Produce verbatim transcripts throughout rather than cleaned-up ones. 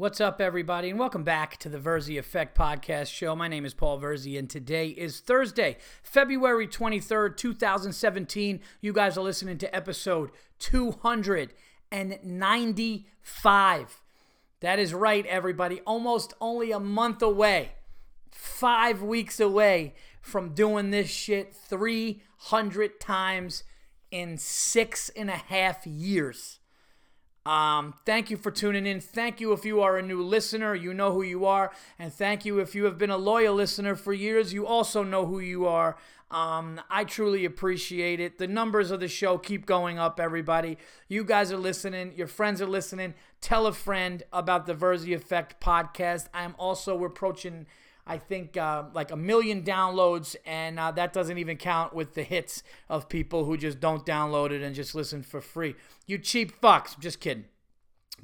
What's up, everybody, and welcome back to the Verzi Effect Podcast Show. My name is Paul Verzi, and today is Thursday, February twenty-third, two thousand seventeen. You guys are listening to episode two hundred ninety-five. That is right, everybody. Almost only a month away, five weeks away from doing this shit three hundred times in six and a half years. Um, thank you for tuning in. Thank you if you are a new listener. You know who you are. And thank you if you have been a loyal listener for years. You also know who you are. Um, I truly appreciate it. The numbers of the show keep going up, everybody. You guys are listening. Your friends are listening. Tell a friend about the Verzi Effect Podcast. I'm also, we're approaching, I think, uh, like a million downloads, and uh, that doesn't even count with the hits of people who just don't download it and just listen for free. You cheap fucks. Just kidding.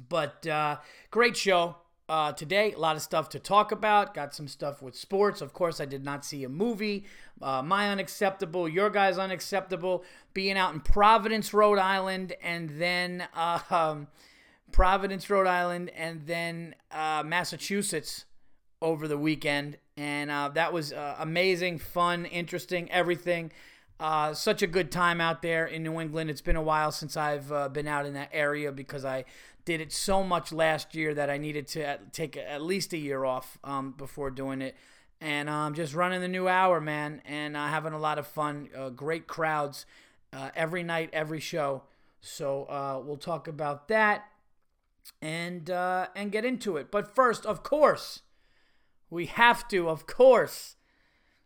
But uh, great show uh, today. A lot of stuff to talk about. Got some stuff with sports. Of course, I did not see a movie. Uh, my unacceptable, your guys' unacceptable, being out in Providence, Rhode Island, and then uh, um, Providence, Rhode Island, and then uh, Massachusetts over the weekend, and uh, that was uh, amazing, fun, interesting, everything. Uh, such a good time out there in New England. It's been a while since I've uh, been out in that area because I did it so much last year that I needed to take at least a year off um, before doing it, and I'm um, just running the new hour, man, and uh, having a lot of fun, uh, great crowds uh, every night, every show, so uh, we'll talk about that and uh, and get into it. But first, of course, we have to, of course,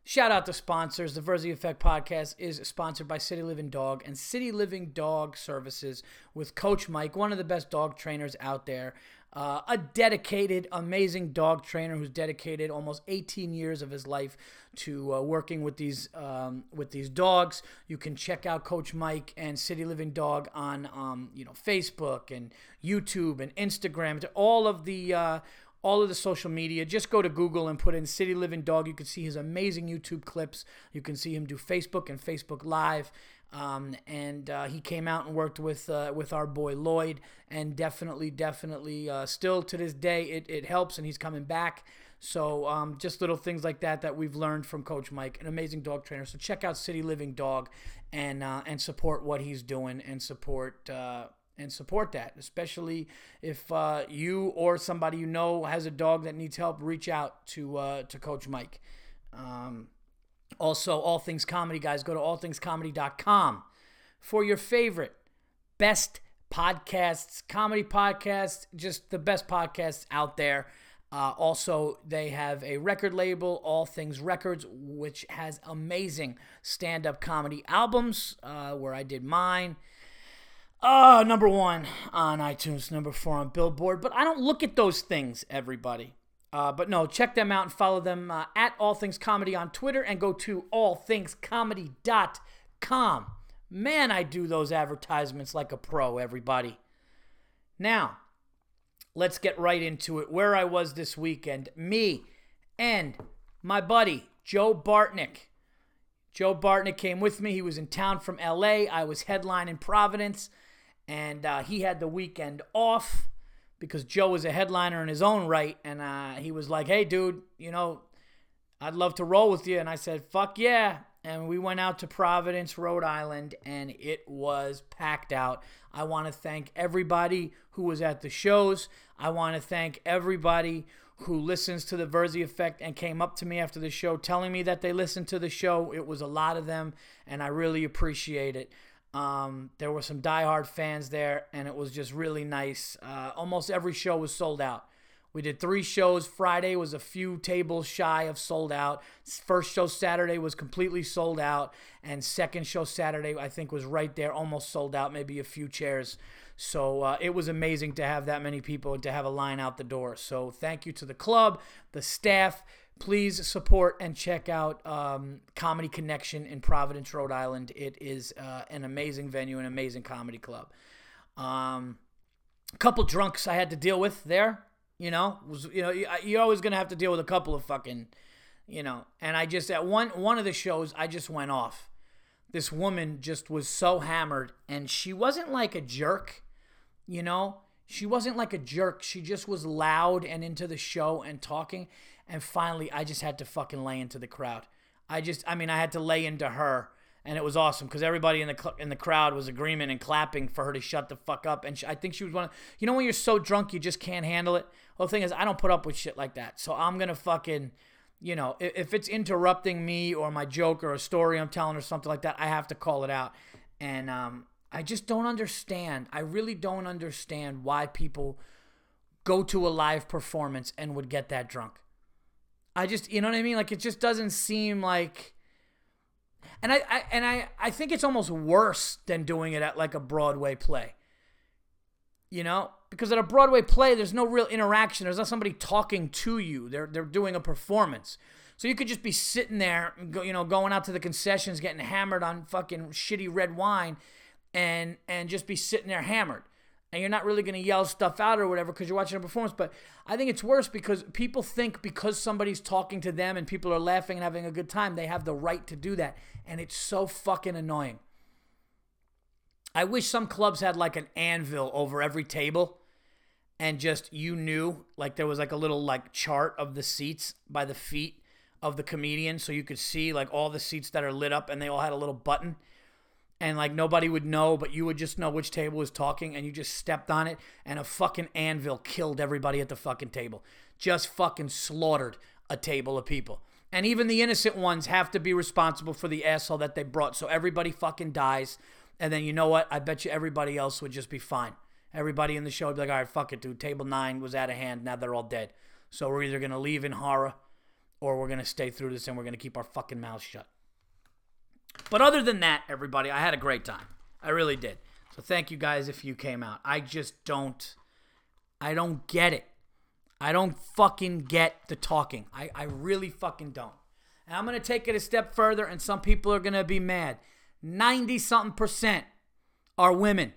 shout out to sponsors. The Verzi Effect Podcast is sponsored by City Living Dog and City Living Dog Services with Coach Mike, one of the best dog trainers out there. Uh, a dedicated, amazing dog trainer who's dedicated almost eighteen years of his life to uh, working with these um, with these dogs. You can check out Coach Mike and City Living Dog on um, you know, Facebook and YouTube and Instagram. To all of the uh, all of the social media, just go to Google and put in City Living Dog. You can see his amazing YouTube clips. You can see him do Facebook and Facebook Live. Um, and uh, he came out and worked with uh, with our boy Lloyd. And definitely, definitely, uh, still to this day, it, it helps. And he's coming back. So um, just little things like that that we've learned from Coach Mike, an amazing dog trainer. So check out City Living Dog and uh, and support what he's doing and support uh and support that, especially if uh, you or somebody you know has a dog that needs help. Reach out to uh, to Coach Mike. Um, also, All Things Comedy, guys. Go to all things comedy dot com for your favorite, best podcasts, comedy podcasts, just the best podcasts out there. Uh, also, they have a record label, All Things Records, which has amazing stand-up comedy albums, uh, where I did mine. Uh, number one on iTunes, number four on Billboard. But I don't look at those things, everybody. Uh, but no, check them out and follow them uh, at All Things Comedy on Twitter and go to all things comedy dot com. Man, I do those advertisements like a pro, everybody. Now, let's get right into it. Where I was this weekend, me and my buddy, Joe Bartnick. Joe Bartnick came with me. He was in town from L A. I was headlining Providence. And uh, he had the weekend off because Joe was a headliner in his own right. And uh, he was like, hey, dude, you know, I'd love to roll with you. And I said, fuck yeah. And we went out to Providence, Rhode Island, and it was packed out. I want to thank everybody who was at the shows. I want to thank everybody who listens to the Verzi Effect and came up to me after the show telling me that they listened to the show. It was a lot of them, and I really appreciate it. Um, there were some diehard fans there, and it was just really nice. Uh, almost every show was sold out. We did three shows. Friday was a few tables shy of sold out. First show Saturday was completely sold out, and second show Saturday, I think, was right there, almost sold out, maybe a few chairs. So uh, it was amazing to have that many people, to have a line out the door. So thank you to the club, the staff. Please support and check out um, Comedy Connection in Providence, Rhode Island. It is uh, an amazing venue, an amazing comedy club. Um, a couple drunks I had to deal with there. You know, was, you know, you're always going to have to deal with a couple of fucking, you know, and I just, at one, one of the shows, I just went off. This woman just was so hammered, and she wasn't like a jerk, you know, She wasn't like a jerk. She just was loud and into the show and talking. And finally, I just had to fucking lay into the crowd. I just, I mean, I had to lay into her. And it was awesome because everybody in the cl- in the crowd was agreement and clapping for her to shut the fuck up. And she, I think she was one of, you know, when you're so drunk, you just can't handle it. Well, the thing is, I don't put up with shit like that. So I'm going to fucking, you know, if, if it's interrupting me or my joke or a story I'm telling or something like that, I have to call it out. And, um, I just don't understand. I really don't understand why people go to a live performance and would get that drunk. I just, you know what I mean? Like, it just doesn't seem like, and I, I and I, I think it's almost worse than doing it at like a Broadway play, you know, because at a Broadway play, there's no real interaction. There's not somebody talking to you. They're, they're doing a performance. So you could just be sitting there, you know, going out to the concessions, getting hammered on fucking shitty red wine, and and just be sitting there hammered. And you're not really going to yell stuff out or whatever because you're watching a performance. But I think it's worse because people think because somebody's talking to them and people are laughing and having a good time, they have the right to do that. And it's so fucking annoying. I wish some clubs had like an anvil over every table and just you knew, like there was like a little like chart of the seats by the feet of the comedian. So you could see like all the seats that are lit up and they all had a little button. And, like, nobody would know, but you would just know which table was talking, and you just stepped on it, and a fucking anvil killed everybody at the fucking table. Just fucking slaughtered a table of people. And even the innocent ones have to be responsible for the asshole that they brought, so everybody fucking dies. And then, you know what? I bet you everybody else would just be fine. Everybody in the show would be like, all right, fuck it, dude. Table nine was out of hand. Now they're all dead. So we're either going to leave in horror, or we're going to stay through this, and we're going to keep our fucking mouths shut. But other than that, everybody, I had a great time. I really did. So thank you guys if you came out. I just don't, I don't get it. I don't fucking get the talking. I, I really fucking don't. And I'm going to take it a step further, and some people are going to be mad. ninety-something percent are women.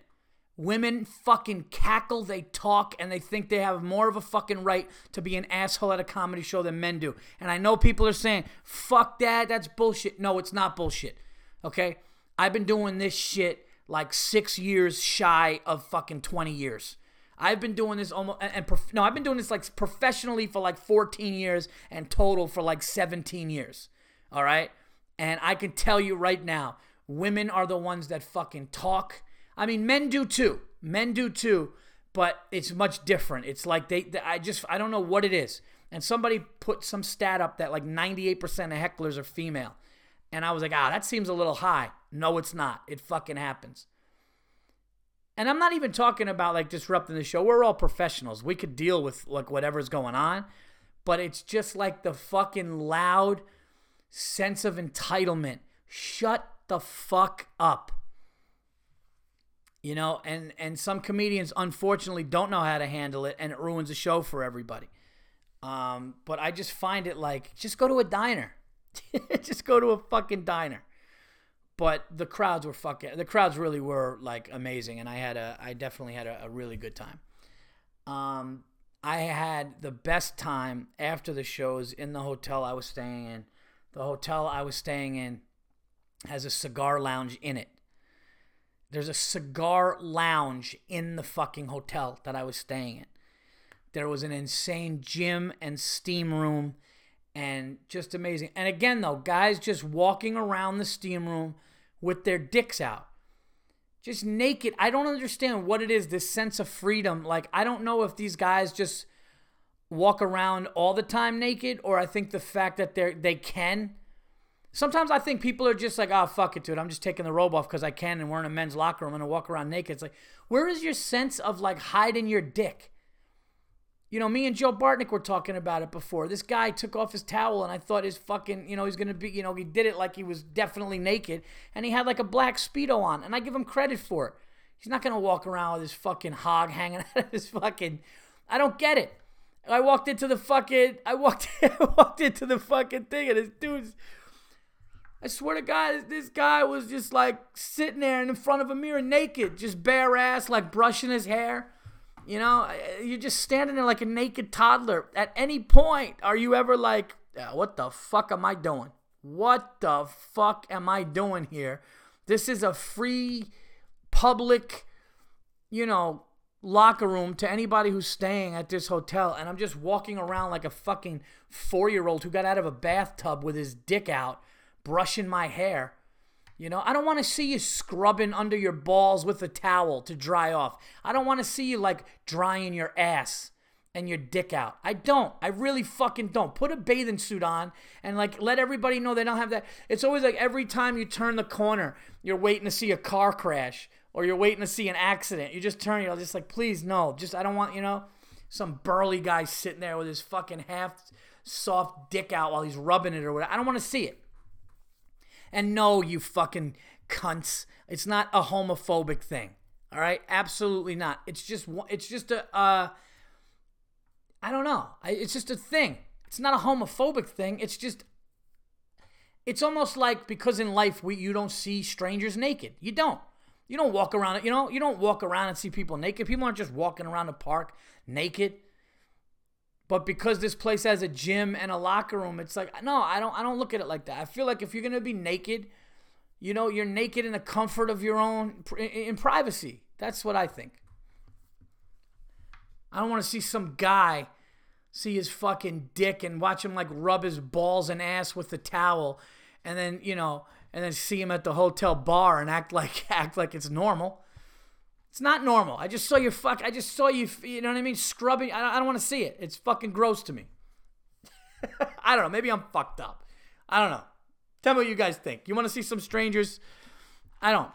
Women fucking cackle, they talk, and they think they have more of a fucking right to be an asshole at a comedy show than men do. And I know people are saying, fuck that, that's bullshit. No, it's not bullshit. Okay? I've been doing this shit like six years shy of fucking twenty years. I've been doing this almost, and, and prof, no, I've been doing this like professionally for like fourteen years and total for like seventeen years. All right? And I can tell you right now, women are the ones that fucking talk. I mean, men do too. Men do too, but it's much different. It's like they, they, I just, I don't know what it is. And somebody put some stat up that like ninety-eight percent of hecklers are female. And I was like, ah, that seems a little high. No, it's not. It fucking happens. And I'm not even talking about like disrupting the show. We're all professionals. We could deal with like whatever's going on, but it's just like the fucking loud sense of entitlement. Shut the fuck up. You know, and, and some comedians, unfortunately, don't know how to handle it, and it ruins the show for everybody. Um, but I just find it like, just go to a diner. Just go to a fucking diner. But the crowds were fucking, the crowds really were, like, amazing, and I had a, I definitely had a, a really good time. Um, I had the best time after the shows in the hotel I was staying in. The hotel I was staying in has a cigar lounge in it. There's a cigar lounge in the fucking hotel that I was staying in. There was an insane gym and steam room and just amazing. And again, though, guys just walking around the steam room with their dicks out. Just naked. I don't understand what it is, this sense of freedom. Like, I don't know if these guys just walk around all the time naked, or I think the fact that they're, they can. Sometimes I think people are just like, oh, fuck it, dude. I'm just taking the robe off because I can, and we're in a men's locker room and I walk around naked. It's like, where is your sense of like hiding your dick? You know, me and Joe Bartnick were talking about it before. This guy took off his towel and I thought his fucking, you know, he's going to be, you know, he did it like he was definitely naked, and he had like a black Speedo on, and I give him credit for it. He's not going to walk around with his fucking hog hanging out of his fucking, I don't get it. I walked into the fucking, I walked, I walked into the fucking thing and this dude's, I swear to God, this guy was just like sitting there in front of a mirror naked, just bare ass, like brushing his hair. You know, you're just standing there like a naked toddler. At any point, are you ever like, oh, what the fuck am I doing? What the fuck am I doing here? This is a free, public, you know, locker room to anybody who's staying at this hotel, and I'm just walking around like a fucking four-year-old who got out of a bathtub with his dick out, brushing my hair. You know, I don't want to see you scrubbing under your balls with a towel to dry off. I don't want to see you, like, drying your ass and your dick out. I don't. I really fucking don't. Put a bathing suit on and, like, let everybody know they don't have that. It's always like every time you turn the corner, you're waiting to see a car crash. Or you're waiting to see an accident. You just turn, you're just like, please, no. Just, I don't want, you know, some burly guy sitting there with his fucking half-soft dick out while he's rubbing it or whatever. I don't want to see it. And no, you fucking cunts. It's not a homophobic thing, all right? Absolutely not. It's just, it's just a, uh, I don't know. It's just a thing. It's not a homophobic thing. It's just, it's almost like because in life we you don't see strangers naked. You don't. You don't walk around, you know, you don't walk around and see people naked. People aren't just walking around the park naked. But because this place has a gym and a locker room, it's like, no, I don't I don't look at it like that. I feel like if you're going to be naked, you know, you're naked in the comfort of your own, in, in privacy. That's what I think. I don't want to see some guy see his fucking dick and watch him like rub his balls and ass with the towel and then, you know, and then see him at the hotel bar and act like act like it's normal. It's not normal. I just saw your fuck. I just saw you. You know what I mean? Scrubbing. I don't, I don't want to see it. It's fucking gross to me. I don't know. Maybe I'm fucked up. I don't know. Tell me what you guys think. You want to see some strangers? I don't.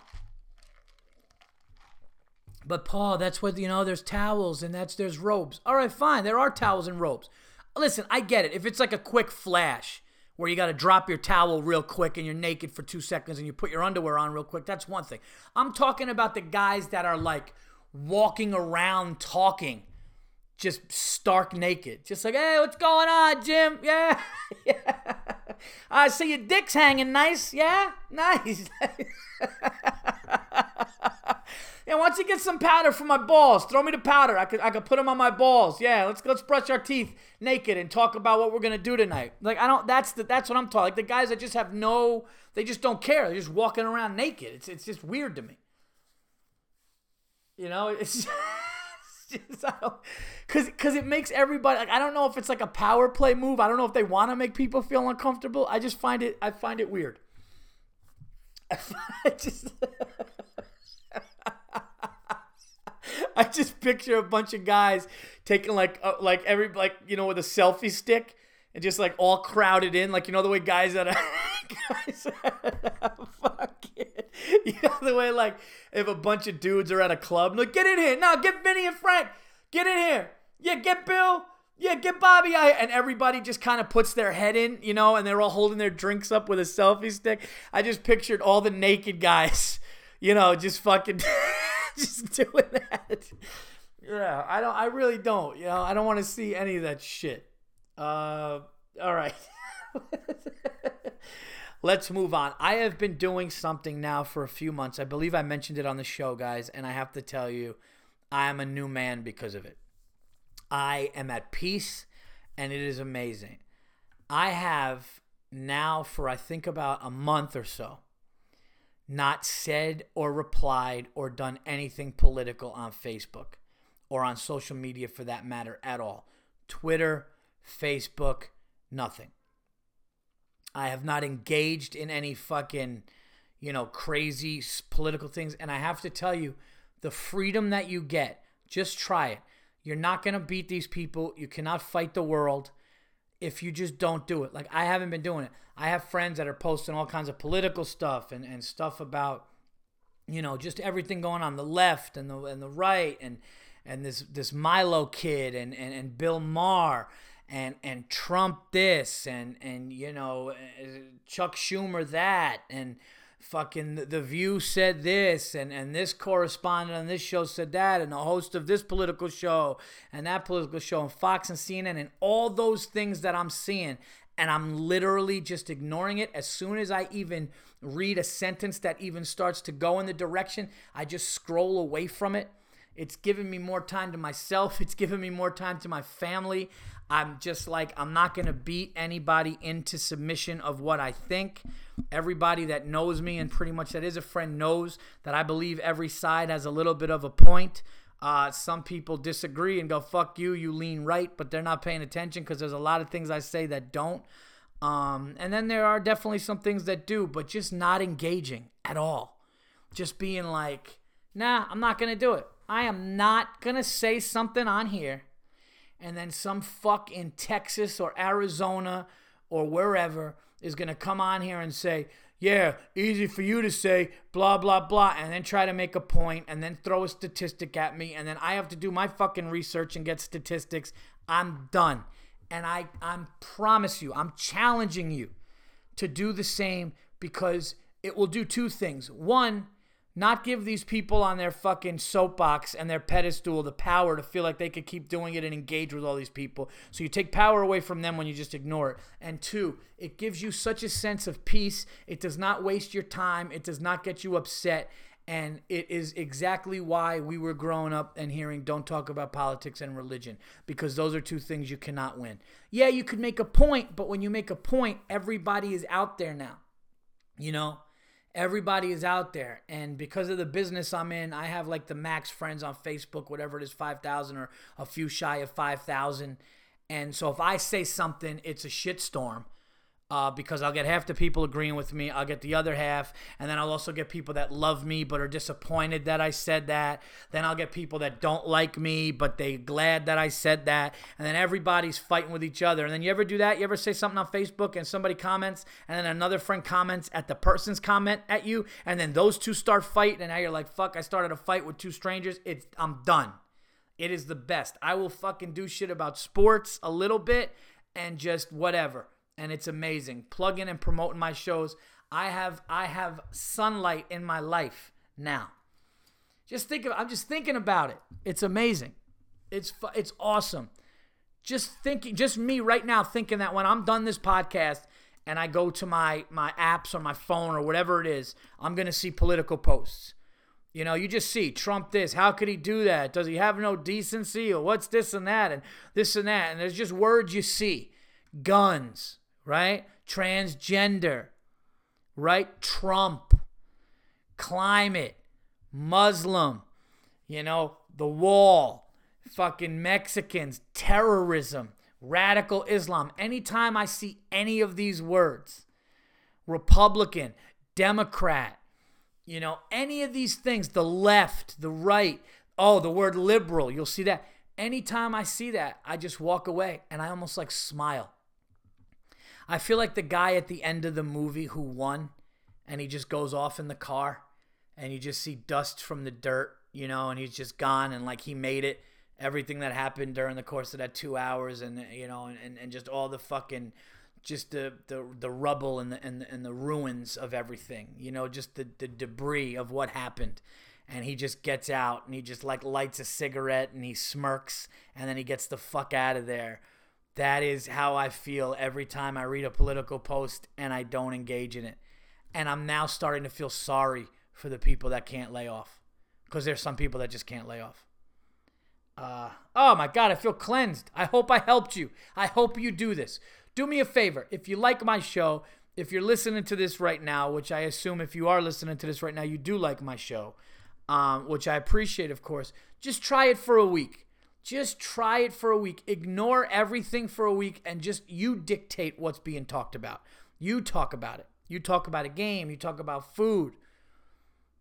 But Paul, that's what you know. There's towels and that's there's robes. All right, fine. There are towels and robes. Listen, I get it. If it's like a quick flash, where you got to drop your towel real quick and you're naked for two seconds and you put your underwear on real quick. That's one thing. I'm talking about the guys that are like walking around talking, just stark naked. Just like, hey, what's going on, Jim? Yeah. yeah. I see your dick's hanging nice. Yeah, nice. Yeah, why don't you get some powder for my balls? Throw me the powder. I could I could put them on my balls. Yeah, let's let's brush our teeth naked and talk about what we're gonna do tonight. Like I don't. That's the that's what I'm talking. Like the guys that just have no. They just don't care. They're just walking around naked. It's it's just weird to me. You know, it's just because because it makes everybody. Like I don't know if it's like a power play move. I don't know if they want to make people feel uncomfortable. I just find it. I find it weird. I, find, I just. I just picture a bunch of guys taking like uh, like every like you know with a selfie stick and just like all crowded in like you know the way guys that guys fuck it you know the way like if a bunch of dudes are at a club like get in here now get Vinny and Frank get in here yeah get Bill yeah get Bobby out here. And everybody just kind of puts their head in you know and they're all holding their drinks up with a selfie stick. I just pictured all the naked guys you know just fucking. Just doing that. Yeah, I don't I really don't, you know. I don't want to see any of that shit. Uh all right. Let's move on. I have been doing something now for a few months. I believe I mentioned it on the show, guys, and I have to tell you, I am a new man because of it. I am at peace and it is amazing. I have now for I think about a month or so not said or replied or done anything political on Facebook or on social media for that matter at all. Twitter, Facebook, nothing. I have not engaged in any fucking, you know, crazy political things. And I have to tell you, the freedom that you get, just try it. You're not going to beat these people. You cannot fight the world if you just don't do it. Like I haven't been doing it. I have friends that are posting all kinds of political stuff and, and stuff about, you know, just everything going on the left and the and the right and and this this Milo kid and, and, and Bill Maher and and Trump this and and you know Chuck Schumer that and fucking the, the View said this and and this correspondent on this show said that and the host of this political show and that political show and Fox and C N N and all those things that I'm seeing. And I'm literally just ignoring it. As soon as I even read a sentence that even starts to go in the direction, I just scroll away from it. It's given me more time to myself. It's given me more time to my family. I'm just like, I'm not going to beat anybody into submission of what I think. Everybody that knows me and pretty much that is a friend knows that I believe every side has a little bit of a point. Uh, some people disagree and go, fuck you, you lean right, but they're not paying attention because there's a lot of things I say that don't. Um, and then there are definitely some things that do, but just not engaging at all. Just being like, nah, I'm not going to do it. I am not going to say something on here and then some fuck in Texas or Arizona or wherever is going to come on here and say, yeah, easy for you to say, blah, blah, blah, and then try to make a point and then throw a statistic at me, and then I have to do my fucking research and get statistics. I'm done. And I I'm promise you, I'm challenging you to do the same, because it will do two things. One, not give these people on their fucking soapbox and their pedestal the power to feel like they could keep doing it and engage with all these people. So you take power away from them when you just ignore it. And two, it gives you such a sense of peace. It does not waste your time. It does not get you upset. And it is exactly why we were growing up and hearing don't talk about politics and religion, because those are two things you cannot win. Yeah, you could make a point, but when you make a point, everybody is out there now. You know? Everybody is out there, and because of the business I'm in, I have like the max friends on Facebook, whatever it is, five thousand or a few shy of five thousand, and so if I say something, it's a shitstorm, uh, because I'll get half the people agreeing with me, I'll get the other half, and then I'll also get people that love me but are disappointed that I said that, then I'll get people that don't like me but they glad that I said that, and then everybody's fighting with each other. And then you ever do that? You ever say something on Facebook and somebody comments, and then another friend comments at the person's comment at you, and then those two start fighting, and now you're like, fuck, I started a fight with two strangers. It's I'm done. It is the best. I will fucking do shit about sports a little bit and just whatever. And it's amazing. Plugging and promoting my shows. I have I have sunlight in my life now. Just think of I'm just thinking about it. It's amazing. It's fu- it's awesome. Just thinking, just me right now thinking that when I'm done this podcast and I go to my my apps or my phone or whatever it is, I'm gonna see political posts. You know, you just see Trump this. How could he do that? Does he have no decency? Or what's this and that and this and that? And there's just words you see. Guns. Right? Transgender, right? Trump, climate, Muslim, you know, the wall, fucking Mexicans, terrorism, radical Islam. Anytime I see any of these words, Republican, Democrat, you know, any of these things, the left, the right, oh, the word liberal, you'll see that. Anytime I see that, I just walk away and I almost like smile. I feel like the guy at the end of the movie who won, and he just goes off in the car, and you just see dust from the dirt, you know, and he's just gone, and like he made it, everything that happened during the course of that two hours, and you know, and, and just all the fucking, just the the, the rubble and the, and the and the ruins of everything, you know, just the, the debris of what happened. And he just gets out, and he just like lights a cigarette, and he smirks, and then he gets the fuck out of there. That is how I feel every time I read a political post and I don't engage in it. And I'm now starting to feel sorry for the people that can't lay off, because there's some people that just can't lay off. Uh, oh, my God, I feel cleansed. I hope I helped you. I hope you do this. Do me a favor. If you like my show, if you're listening to this right now, which I assume if you are listening to this right now, you do like my show, um, which I appreciate, of course. Just try it for a week. Just try it for a week. Ignore everything for a week and just you dictate what's being talked about. You talk about it. You talk about a game. You talk about food.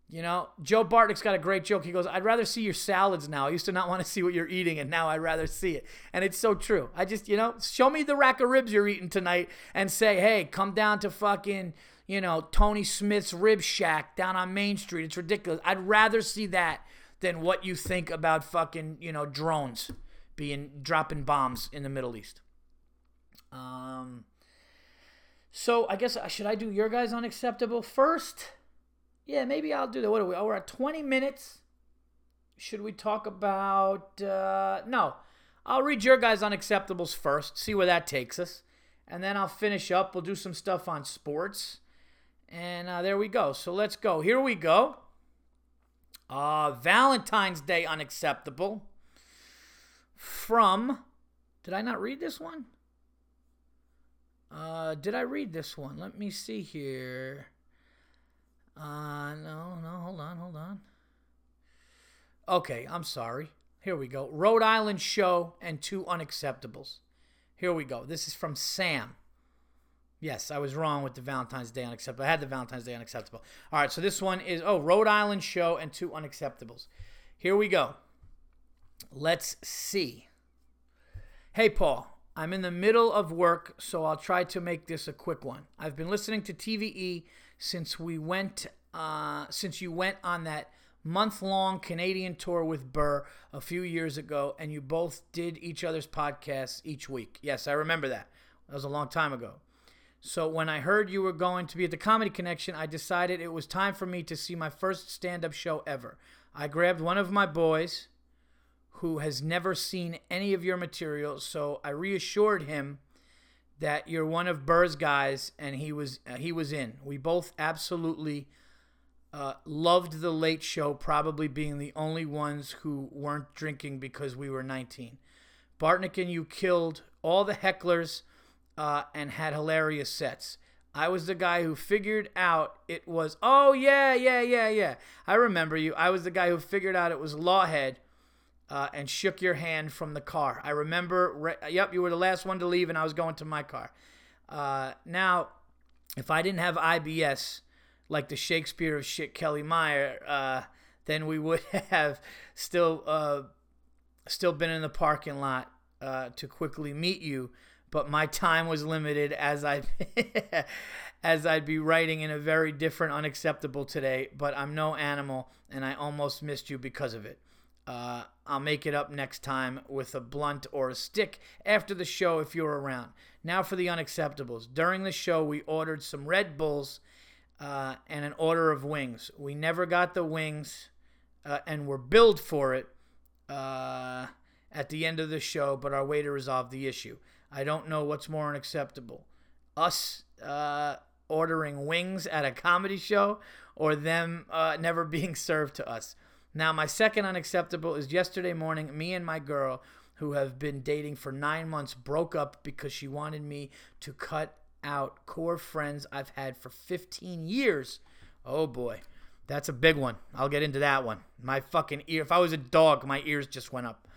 You know, Joe Bartnick's got a great joke. He goes, I'd rather see your salads now. I used to not want to see what you're eating, and now I'd rather see it. And it's so true. I just, you know, show me the rack of ribs you're eating tonight and say, hey, come down to fucking, you know, Tony Smith's Rib Shack down on Main Street. It's ridiculous. I'd rather see that than what you think about fucking, you know, drones being dropping bombs in the Middle East. Um. So I guess should I do your guys unacceptable first? Yeah, maybe I'll do that. What are we? Oh, we're at twenty minutes. Should we talk about? Uh, no, I'll read your guys unacceptables first. See where that takes us, and then I'll finish up. We'll do some stuff on sports, and uh, there we go. So let's go. Here we go. Uh, Valentine's Day unacceptable from, did I not read this one? Uh, did I read this one? Let me see here. Uh, no, no, hold on, hold on. Okay, I'm sorry. Here we go. Rhode Island show and two unacceptables. Here we go. This is from Sam. Yes, I was wrong with the Valentine's Day unacceptable. I had the Valentine's Day unacceptable. All right, so this one is, oh, Rhode Island show and two unacceptables. Here we go. Let's see. Hey, Paul, I'm in the middle of work, so I'll try to make this a quick one. I've been listening to T V E since we went, uh, since you went on that month-long Canadian tour with Burr a few years ago, and you both did each other's podcasts each week. Yes, I remember that. That was a long time ago. So when I heard you were going to be at the Comedy Connection, I decided it was time for me to see my first stand-up show ever. I grabbed one of my boys who has never seen any of your material, so I reassured him that you're one of Burr's guys, and he was uh, he was in. We both absolutely uh, loved the late show, probably being the only ones who weren't drinking because we were nineteen. Bartnick and you killed all the hecklers, Uh, and had hilarious sets. I was the guy who figured out it was... Oh, yeah, yeah, yeah, yeah. I remember you. I was the guy who figured out it was Lawhead uh, and shook your hand from the car. I remember... Re- yep, you were the last one to leave, and I was going to my car. Uh, now, if I didn't have I B S, like the Shakespeare of shit Kelly Meyer, uh, then we would have still, uh, still been in the parking lot uh, to quickly meet you. But my time was limited as I, as I'd be writing in a very different unacceptable today. But I'm no animal, and I almost missed you because of it. Uh, I'll make it up next time with a blunt or a stick after the show if you're around. Now for the unacceptables. During the show, we ordered some Red Bulls uh, and an order of wings. We never got the wings uh, and were billed for it uh, at the end of the show, but our waiter resolved the issue. I don't know what's more unacceptable, us uh, ordering wings at a comedy show or them uh, never being served to us. Now, my second unacceptable is yesterday morning, me and my girl, who have been dating for nine months, broke up because she wanted me to cut out core friends I've had for fifteen years. Oh, boy. That's a big one. I'll get into that one. My fucking ear. If I was a dog, my ears just went up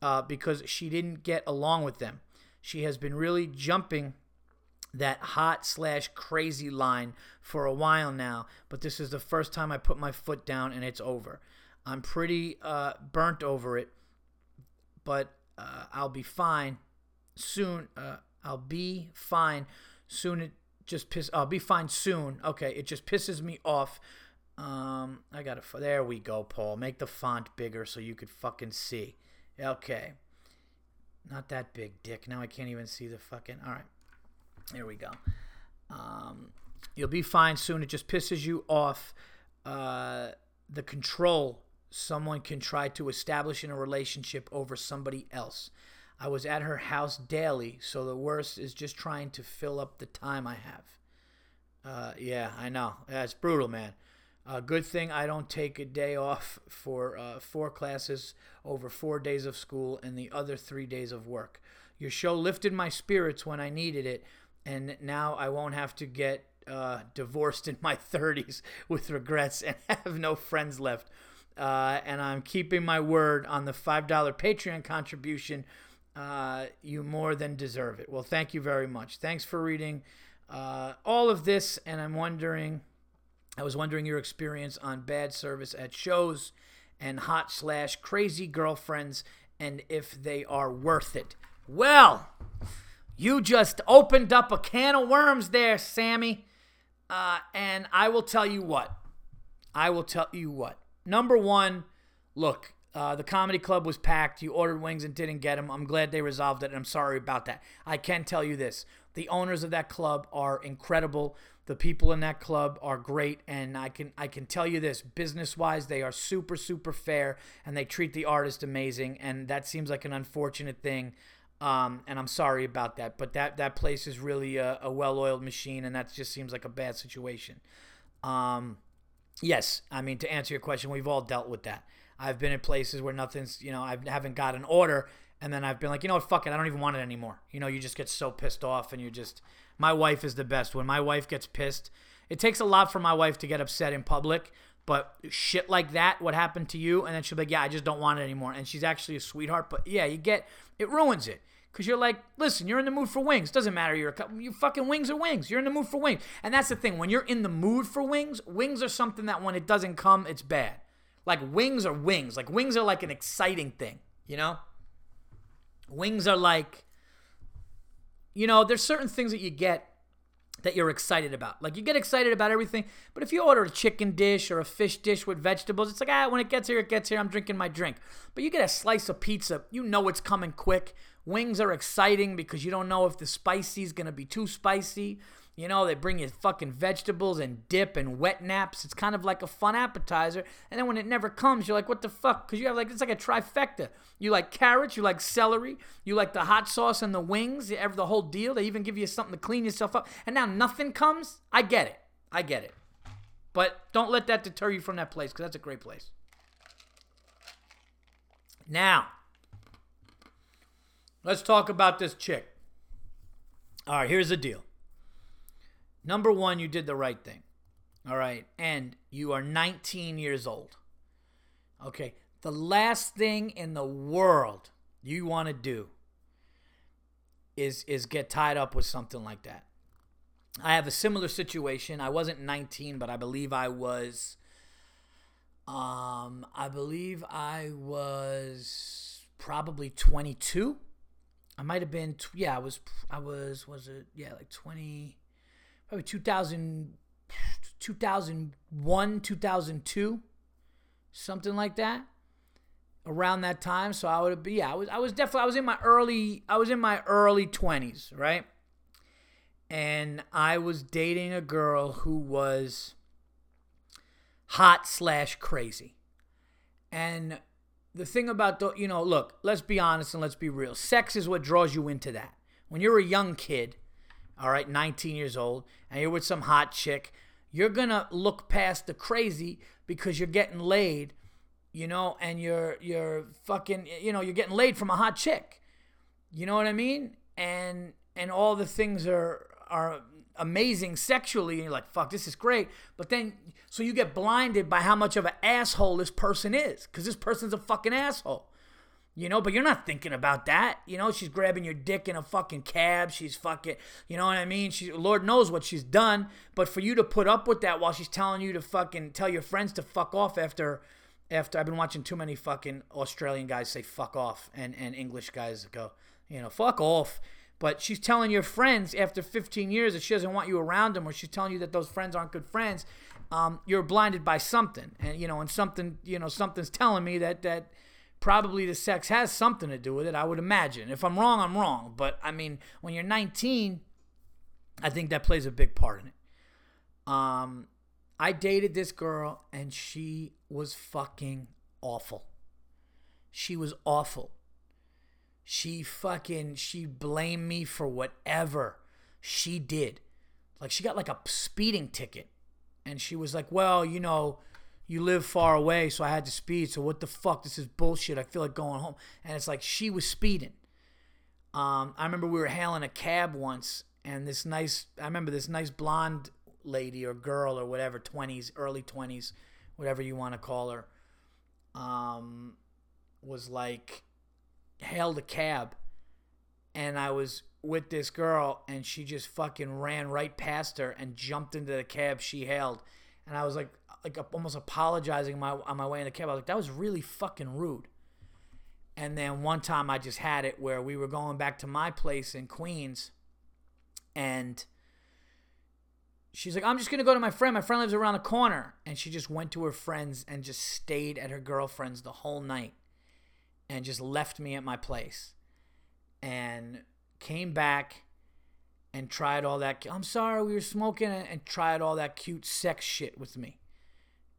uh, because she didn't get along with them. She has been really jumping that hot slash crazy line for a while now, but this is the first time I put my foot down and it's over. I'm pretty uh, burnt over it, but uh, I'll be fine soon. Uh, I'll be fine soon. It just piss. I'll be fine soon. Okay, it just pisses me off. Um, I gotta. There we go, Paul. Make the font bigger so you could fucking see. Okay. Not that big, dick. Now I can't even see the fucking... All right. Here we go. Um, you'll be fine soon. It just pisses you off uh, the control someone can try to establish in a relationship over somebody else. I was at her house daily, so the worst is just trying to fill up the time I have. Uh, yeah, I know. That's brutal, man. Uh, good thing I don't take a day off for uh, four classes over four days of school and the other three days of work. Your show lifted my spirits when I needed it, and now I won't have to get uh, divorced in my thirties with regrets and have no friends left. Uh, and I'm keeping my word on the five dollars Patreon contribution. Uh, you more than deserve it. Well, thank you very much. Thanks for reading uh, all of this, and I'm wondering... I was wondering your experience on bad service at shows and hot slash crazy girlfriends and if they are worth it. Well, you just opened up a can of worms there, Sammy. Uh, and I will tell you what. I will tell you what. Number one, look, uh, the comedy club was packed. You ordered wings and didn't get them. I'm glad they resolved it, and I'm sorry about that. I can tell you this. The owners of that club are incredible. The people in that club are great, and I can I can tell you this, business-wise, they are super, super fair, and they treat the artist amazing, and that seems like an unfortunate thing, um, and I'm sorry about that, but that, that place is really a, a well-oiled machine, and that just seems like a bad situation. Um, yes, I mean, to answer your question, we've all dealt with that. I've been in places where nothing's, you know, I haven't got an order, and then I've been like, you know what, fuck it, I don't even want it anymore. You know, you just get so pissed off, and you just... My wife is the best. When my wife gets pissed, it takes a lot for my wife to get upset in public, But shit like that, what happened to you? And then she'll be like, yeah, I just don't want it anymore. And she's actually a sweetheart. But yeah, you get, it ruins it. Because you're like, listen, you're in the mood for wings. Doesn't matter. You're a, you fucking wings are wings. You're in the mood for wings. And that's the thing. When you're in the mood for wings, wings are something that when it doesn't come, it's bad. Like wings are wings. Like wings are like an exciting thing, you know? Wings are like, you know, there's certain things that you get that you're excited about. Like, you get excited about everything, but if you order a chicken dish or a fish dish with vegetables, it's like, ah, when it gets here, it gets here, I'm drinking my drink. But you get a slice of pizza, you know it's coming quick. Wings are exciting because you don't know if the spicy is going to be too spicy. You know, they bring you fucking vegetables and dip and wet naps. It's kind of like a fun appetizer. And then when it never comes, you're like, what the fuck? Because you have like, it's like a trifecta. You like carrots, you like celery, you like the hot sauce and the wings, the whole deal. They even give you something to clean yourself up. And now nothing comes? I get it. I get it. But don't let that deter you from that place, because that's a great place. Now, let's talk about this chick. All right, here's the deal. Number one, you did the right thing, all right? And you are nineteen years old, okay? The last thing in the world you want to do is is get tied up with something like that. I have a similar situation. I wasn't nineteen, but I believe I was, um, I believe I was probably twenty-two. I might have been, tw- yeah, I was, I was, was it, yeah, like twenty... Probably two thousand, two thousand one, two thousand two, something like that. Around that time, so I would be yeah, I was I was definitely I was in my early I was in my early twenties, right? And I was dating a girl who was hot slash crazy. And the thing about the, you know, look, let's be honest and let's be real. Sex is what draws you into that. When you're a young kid, all right, nineteen years old, and you're with some hot chick, you're going to look past the crazy because you're getting laid, you know, and you're you're fucking, you know, you're getting laid from a hot chick. You know what I mean? And and all the things are are amazing sexually, and you're like, fuck, this is great. But then, so you get blinded by how much of an asshole this person is, because this person's a fucking asshole. You know, but you're not thinking about that. You know, she's grabbing your dick in a fucking cab. She's fucking, you know what I mean? She, Lord knows what she's done. But for you to put up with that while she's telling you to fucking tell your friends to fuck off after, after I've been watching too many fucking Australian guys say fuck off and, and English guys go, you know, fuck off. But she's telling your friends after fifteen years that she doesn't want you around them, or she's telling you that those friends aren't good friends. Um, you're blinded by something, and you know, and something, you know, something's telling me that that. Probably the sex has something to do with it, I would imagine. If I'm wrong, I'm wrong. But, I mean, when you're nineteen, I think that plays a big part in it. Um, I dated this girl, and she was fucking awful. She was awful. She fucking, she blamed me for whatever she did. Like, she got, like, a speeding ticket. And she was like, well, you know... you live far away, so I had to speed. So what the fuck? This is bullshit. I feel like going home. And it's like she was speeding. Um, I remember we were hailing a cab once, and this nice, I remember this nice blonde lady or girl or whatever, twenties, early twenties, whatever you want to call her, um, was like, hailed a cab. And I was with this girl, and she just fucking ran right past her and jumped into the cab she hailed. And I was like, like almost apologizing my on my way in the cab. I was like, that was really fucking rude. And then one time I just had it where we were going back to my place in Queens. And she's like, I'm just going to go to my friend. My friend lives around the corner. And she just went to her friend's and just stayed at her girlfriend's the whole night. And just left me at my place. And came back. And tried all that, I'm sorry, we were smoking, and, and tried all that cute sex shit with me.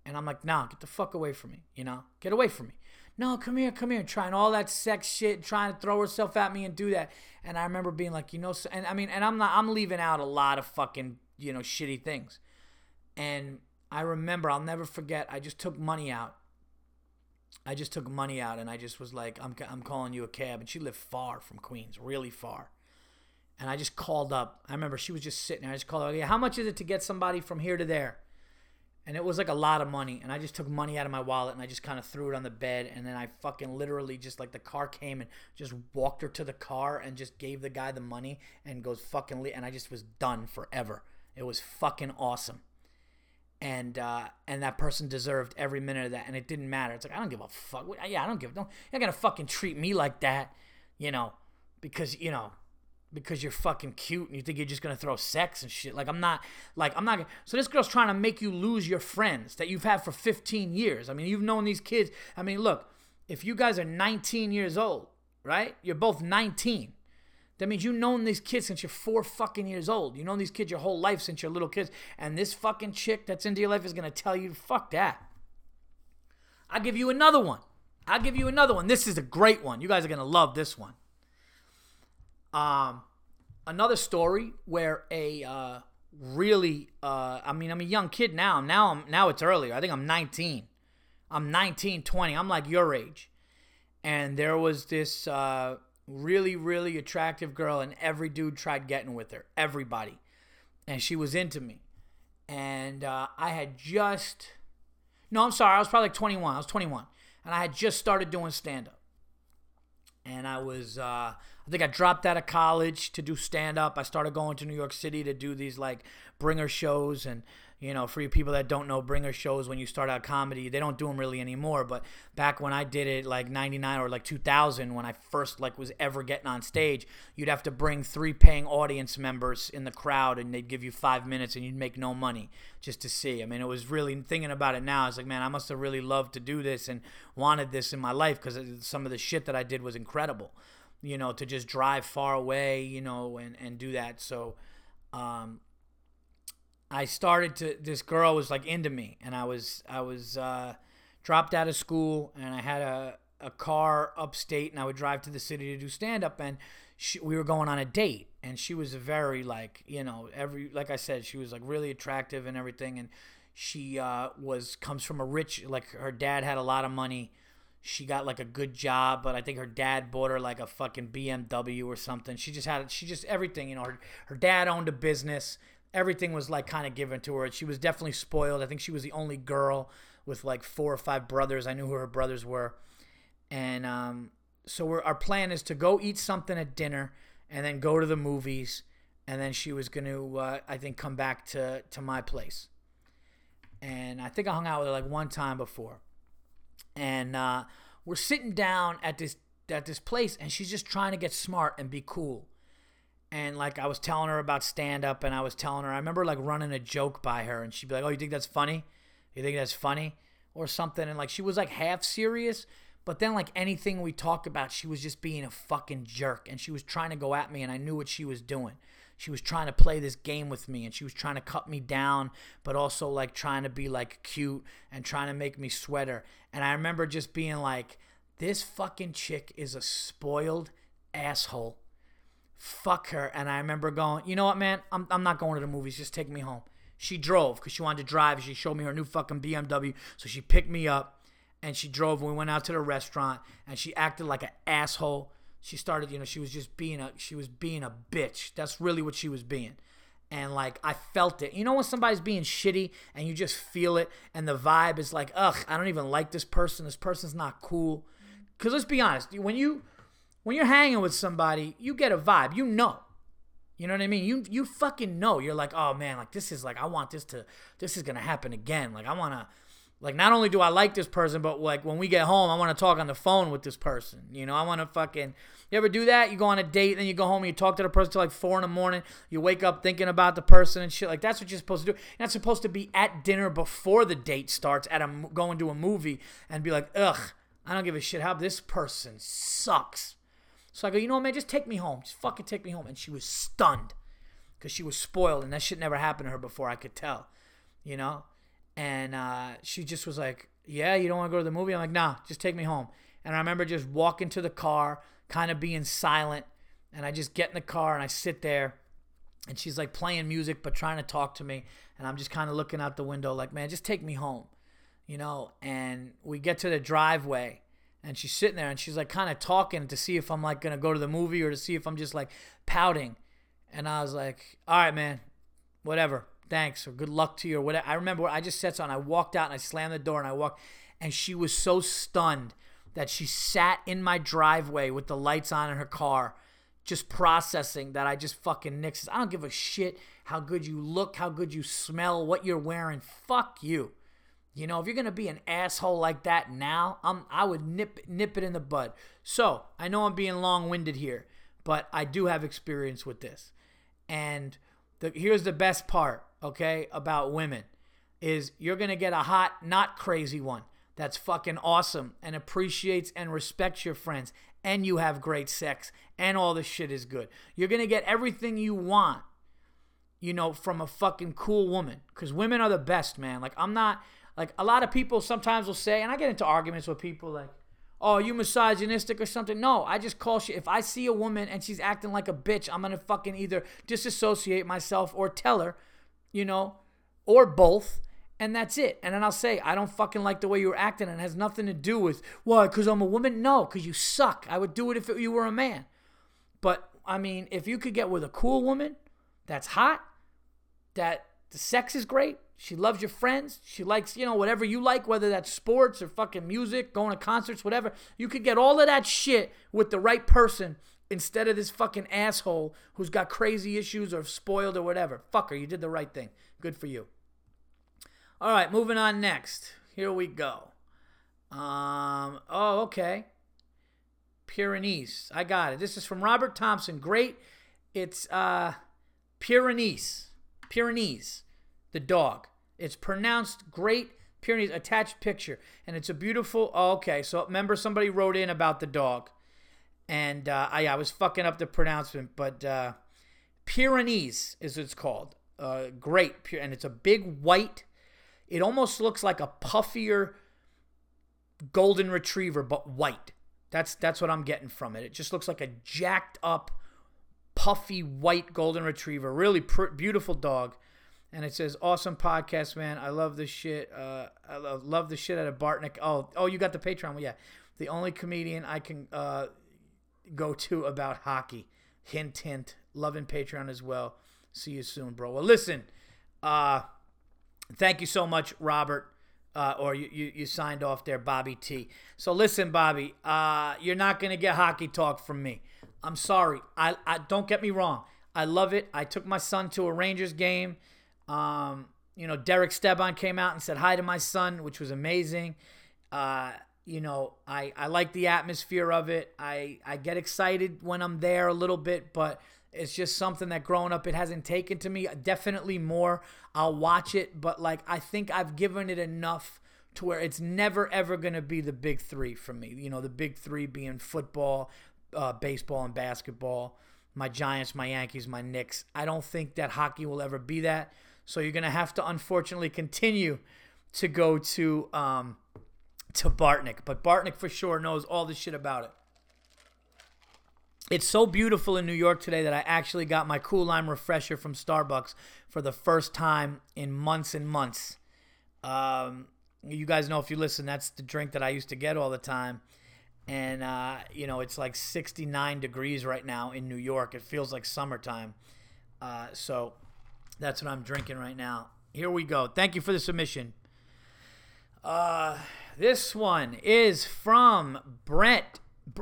And I'm like, nah, get the fuck away from me, you know? Get away from me. No, come here, come here, trying all that sex shit, trying to throw herself at me and do that. And I remember being like, you know, so, and I mean, and I'm not, I'm leaving out a lot of fucking, you know, shitty things. And I remember, I'll never forget, I just took money out. I just took money out, and I just was like, I'm, I'm calling you a cab. And she lived far from Queens, really far. And I just called up. I remember she was just sitting there. I just called her. Yeah, how much is it to get somebody from here to there? And it was like a lot of money. And I just took money out of my wallet and I just kind of threw it on the bed. And then I fucking literally just like the car came and just walked her to the car and just gave the guy the money and goes fucking le- and I just was done forever. It was fucking awesome. And uh, and that person deserved every minute of that, and it didn't matter. It's like, I don't give a fuck. Yeah, I don't give. Don't you're gonna fucking treat me like that, you know? Because you know, because you're fucking cute and you think you're just gonna throw sex and shit. Like I'm not. Like I'm not. Gonna, so this girl's trying to make you lose your friends that you've had for fifteen years. I mean, you've known these kids. I mean, look, if you guys are nineteen years old, right? You're both nineteen. That means you've known these kids since you're four fucking years old. You've known these kids your whole life since you're little kids. And this fucking chick that's into your life is going to tell you, fuck that. I'll give you another one. I'll give you another one. This is a great one. You guys are going to love this one. Um, another story where a uh, really, uh, I mean, I'm a young kid now. Now I'm, now it's earlier. I think I'm nineteen. I'm nineteen, twenty. I'm like your age. And there was this... Uh, really, really attractive girl, and every dude tried getting with her. Everybody. And she was into me. And uh, I had just... No, I'm sorry. I was probably like twenty-one. I was twenty-one. And I had just started doing stand-up. And I was... Uh, I think I dropped out of college to do stand-up. I started going to New York City to do these, like, bringer shows. And, you know, for you people that don't know, bringer shows, when you start out comedy, they don't do them really anymore. But back when I did it, like ninety-nine or like two thousand, when I first like was ever getting on stage, you'd have to bring three paying audience members in the crowd, and they'd give you five minutes, and you'd make no money just to see. I mean, it was really, thinking about it now, I was like, man, I must have really loved to do this and wanted this in my life, because some of the shit that I did was incredible, you know, to just drive far away, you know, and, and do that. So, um, I started to, this girl was like into me, and I was, I was, uh, dropped out of school, and I had a, a car upstate, and I would drive to the city to do stand up, and she, we were going on a date, and she was a very like, you know, every, like I said, she was like really attractive and everything. And she, uh, was, comes from a rich, like her dad had a lot of money. She got like a good job, but I think her dad bought her like a fucking B M W or something. She just had, she just, everything, you know, her, her dad owned a business. Everything was like kind of given to her. She was definitely spoiled. I think she was the only girl with like four or five brothers. I knew who her brothers were. And um, so we're, our plan is to go eat something at dinner and then go to the movies. And then she was going to, uh, I think, come back to, to my place. And I think I hung out with her like one time before. And uh, we're sitting down at this at this place, and she's just trying to get smart and be cool. And, like, I was telling her about stand-up, and I was telling her, I remember, like, running a joke by her, and she'd be like, oh, you think that's funny? You think that's funny? Or something. And, like, she was, like, half serious, but then, like, anything we talked about, she was just being a fucking jerk, and she was trying to go at me, and I knew what she was doing. She was trying to play this game with me, and she was trying to cut me down, but also, like, trying to be, like, cute and trying to make me sweat her. And I remember just being like, this fucking chick is a spoiled asshole. Fuck her. And I remember going, you know what, man? I'm I'm not going to the movies. Just take me home. She drove because she wanted to drive. She showed me her new fucking B M W. So she picked me up, and she drove. We went out to the restaurant, and she acted like an asshole. She started, you know, she was just being a, she was being a bitch. That's really what she was being. And, like, I felt it. You know when somebody's being shitty and you just feel it, and the vibe is like, ugh, I don't even like this person. This person's not cool. Because let's be honest, when you... When you're hanging with somebody, you get a vibe. You know. You know what I mean? You you fucking know. You're like, oh, man, like, this is, like, I want this to, this is going to happen again. Like, I want to, like, not only do I like this person, but, like, when we get home, I want to talk on the phone with this person. You know, I want to fucking, you ever do that? You go on a date, then you go home and you talk to the person till, like, four in the morning. You wake up thinking about the person and shit. Like, that's what you're supposed to do. You're not supposed to be at dinner before the date starts, at a, going to a movie, and be like, ugh, I don't give a shit how this person sucks. So I go, you know what, man, just take me home. Just fucking take me home. And she was stunned because she was spoiled, and that shit never happened to her before, I could tell, you know? And uh, she just was like, yeah, you don't want to go to the movie? I'm like, nah, just take me home. And I remember just walking to the car, kind of being silent, and I just get in the car, and I sit there, and she's like playing music but trying to talk to me, and I'm just kind of looking out the window like, man, just take me home, you know? And we get to the driveway, and she's sitting there, and she's, like, kind of talking to see if I'm, like, going to go to the movie or to see if I'm just, like, pouting. And I was like, all right, man, whatever. thanks, or good luck to you, or whatever. I remember I just said something. I walked out and I slammed the door and I walked, and she was so stunned that she sat in my driveway with the lights on in her car, just processing that I just fucking nixed it. I don't give a shit how good you look, how good you smell, what you're wearing. Fuck you. You know, if you're going to be an asshole like that now, I'm, I would nip, nip it in the bud. So I know I'm being long-winded here, but I do have experience with this. And the, here's the best part, okay, about women is you're going to get a hot, not crazy one that's fucking awesome and appreciates and respects your friends, and you have great sex, and all this shit is good. You're going to get everything you want, you know, from a fucking cool woman, because women are the best, man. Like, I'm not... Like, a lot of people sometimes will say, and I get into arguments with people like, oh, are you misogynistic or something? No, I just call shit. If I see a woman and she's acting like a bitch, I'm going to fucking either disassociate myself or tell her, you know, or both, and that's it. And then I'll say, I don't fucking like the way you're acting, and it has nothing to do with, why, because I'm a woman? No, because you suck. I would do it if you were a man. But, I mean, if you could get with a cool woman that's hot, that the sex is great, she loves your friends, she likes, you know, whatever you like, whether that's sports or fucking music, going to concerts, whatever. You could get all of that shit with the right person instead of this fucking asshole who's got crazy issues or spoiled or whatever. Fucker, you did the right thing. Good for you. All right, moving on next. Here we go. Um. Oh, okay. Pyrenees. I got it. This is from Robert Thompson. Great. It's uh, Pyrenees. Pyrenees. The dog. It's pronounced Great Pyrenees. Attached picture. And it's a beautiful... Oh, okay, so remember somebody wrote in about the dog. And uh, I, I was fucking up the pronouncement. But uh, Pyrenees is what it's called. Uh, great. And it's a big white... It almost looks like a puffier golden retriever, but white. That's that's what I'm getting from it. It just looks like a jacked up, puffy, white golden retriever. Really pr- beautiful dog. And it says, awesome podcast, man. I love this shit. Uh, I love, love the shit out of Bartnick. Oh, oh, you got the Patreon. Well, yeah. The only comedian I can uh, go to about hockey. Hint, hint. Loving Patreon as well. See you soon, bro. Well, listen. Uh, thank you so much, Robert. Uh, or you, you, you signed off there, Bobby T. So listen, Bobby. Uh, you're not going to get hockey talk from me. I'm sorry. I, I don't get me wrong. I love it. I took my son to a Rangers game. Um, you know, Derek Steban came out and said hi to my son, which was amazing. Uh, you know, I, I like the atmosphere of it. I, I get excited when I'm there a little bit, but it's just something that growing up, it hasn't taken to me. Definitely more. I'll watch it, but like, I think I've given it enough to where it's never, ever going to be the big three for me. You know, the big three being football, uh, baseball and basketball, my Giants, my Yankees, my Knicks. I don't think that hockey will ever be that. So you're going to have to, unfortunately, continue to go to um, to Bartnick. But Bartnick, for sure, knows all this shit about it. It's so beautiful in New York today that I actually got my Cool Lime Refresher from Starbucks for the first time in months and months. Um, you guys know, if you listen, that's the drink that I used to get all the time. And, uh, you know, it's like sixty-nine degrees right now in New York. It feels like summertime. Uh, so... That's what I'm drinking right now. Here we go. Thank you for the submission. Uh, this one is from Brent.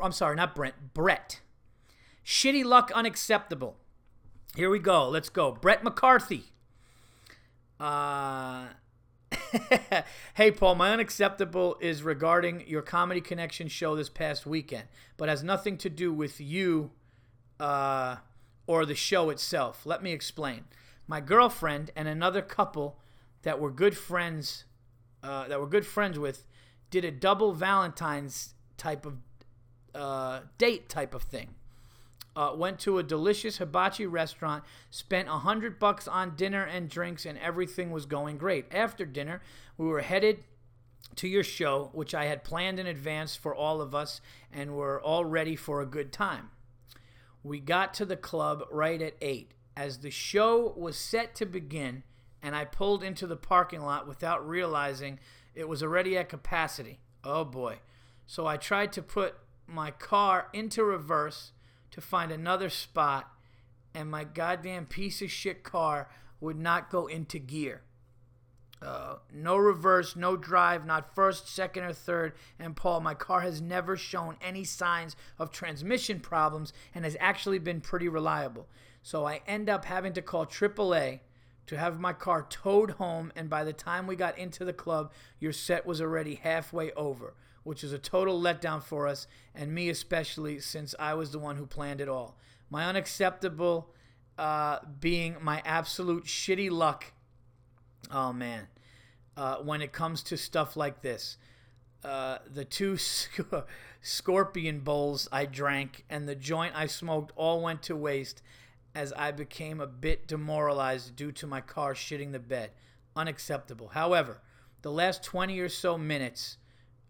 I'm sorry, not Brent. Brett. Shitty luck unacceptable. Here we go. Let's go. Brett McCarthy. Uh, hey, Paul, my unacceptable is regarding your Comedy Connection show this past weekend, but has nothing to do with you uh, or the show itself. Let me explain. My girlfriend and another couple that were good friends, uh, that were good friends with, did a double Valentine's type of uh, date type of thing. Uh, went to a delicious hibachi restaurant, spent a hundred bucks on dinner and drinks, and everything was going great. After dinner, we were headed to your show, which I had planned in advance for all of us, and were all ready for a good time. We got to the club right at eight. As the show was set to begin and I pulled into the parking lot without realizing it was already at capacity. Oh boy. So I tried to put my car into reverse to find another spot, and my goddamn piece of shit car would not go into gear. Uh, no reverse, no drive, not first, second, or third. And Paul, my car has never shown any signs of transmission problems and has actually been pretty reliable. So I end up having to call triple A to have my car towed home, and by the time we got into the club, your set was already halfway over, which is a total letdown for us, and me especially, since I was the one who planned it all. My unacceptable uh, being my absolute shitty luck. Oh, man. Uh, when it comes to stuff like this, uh, the two sc- scorpion bowls I drank and the joint I smoked all went to waste as I became a bit demoralized due to my car shitting the bed. Unacceptable. However, the last twenty or so minutes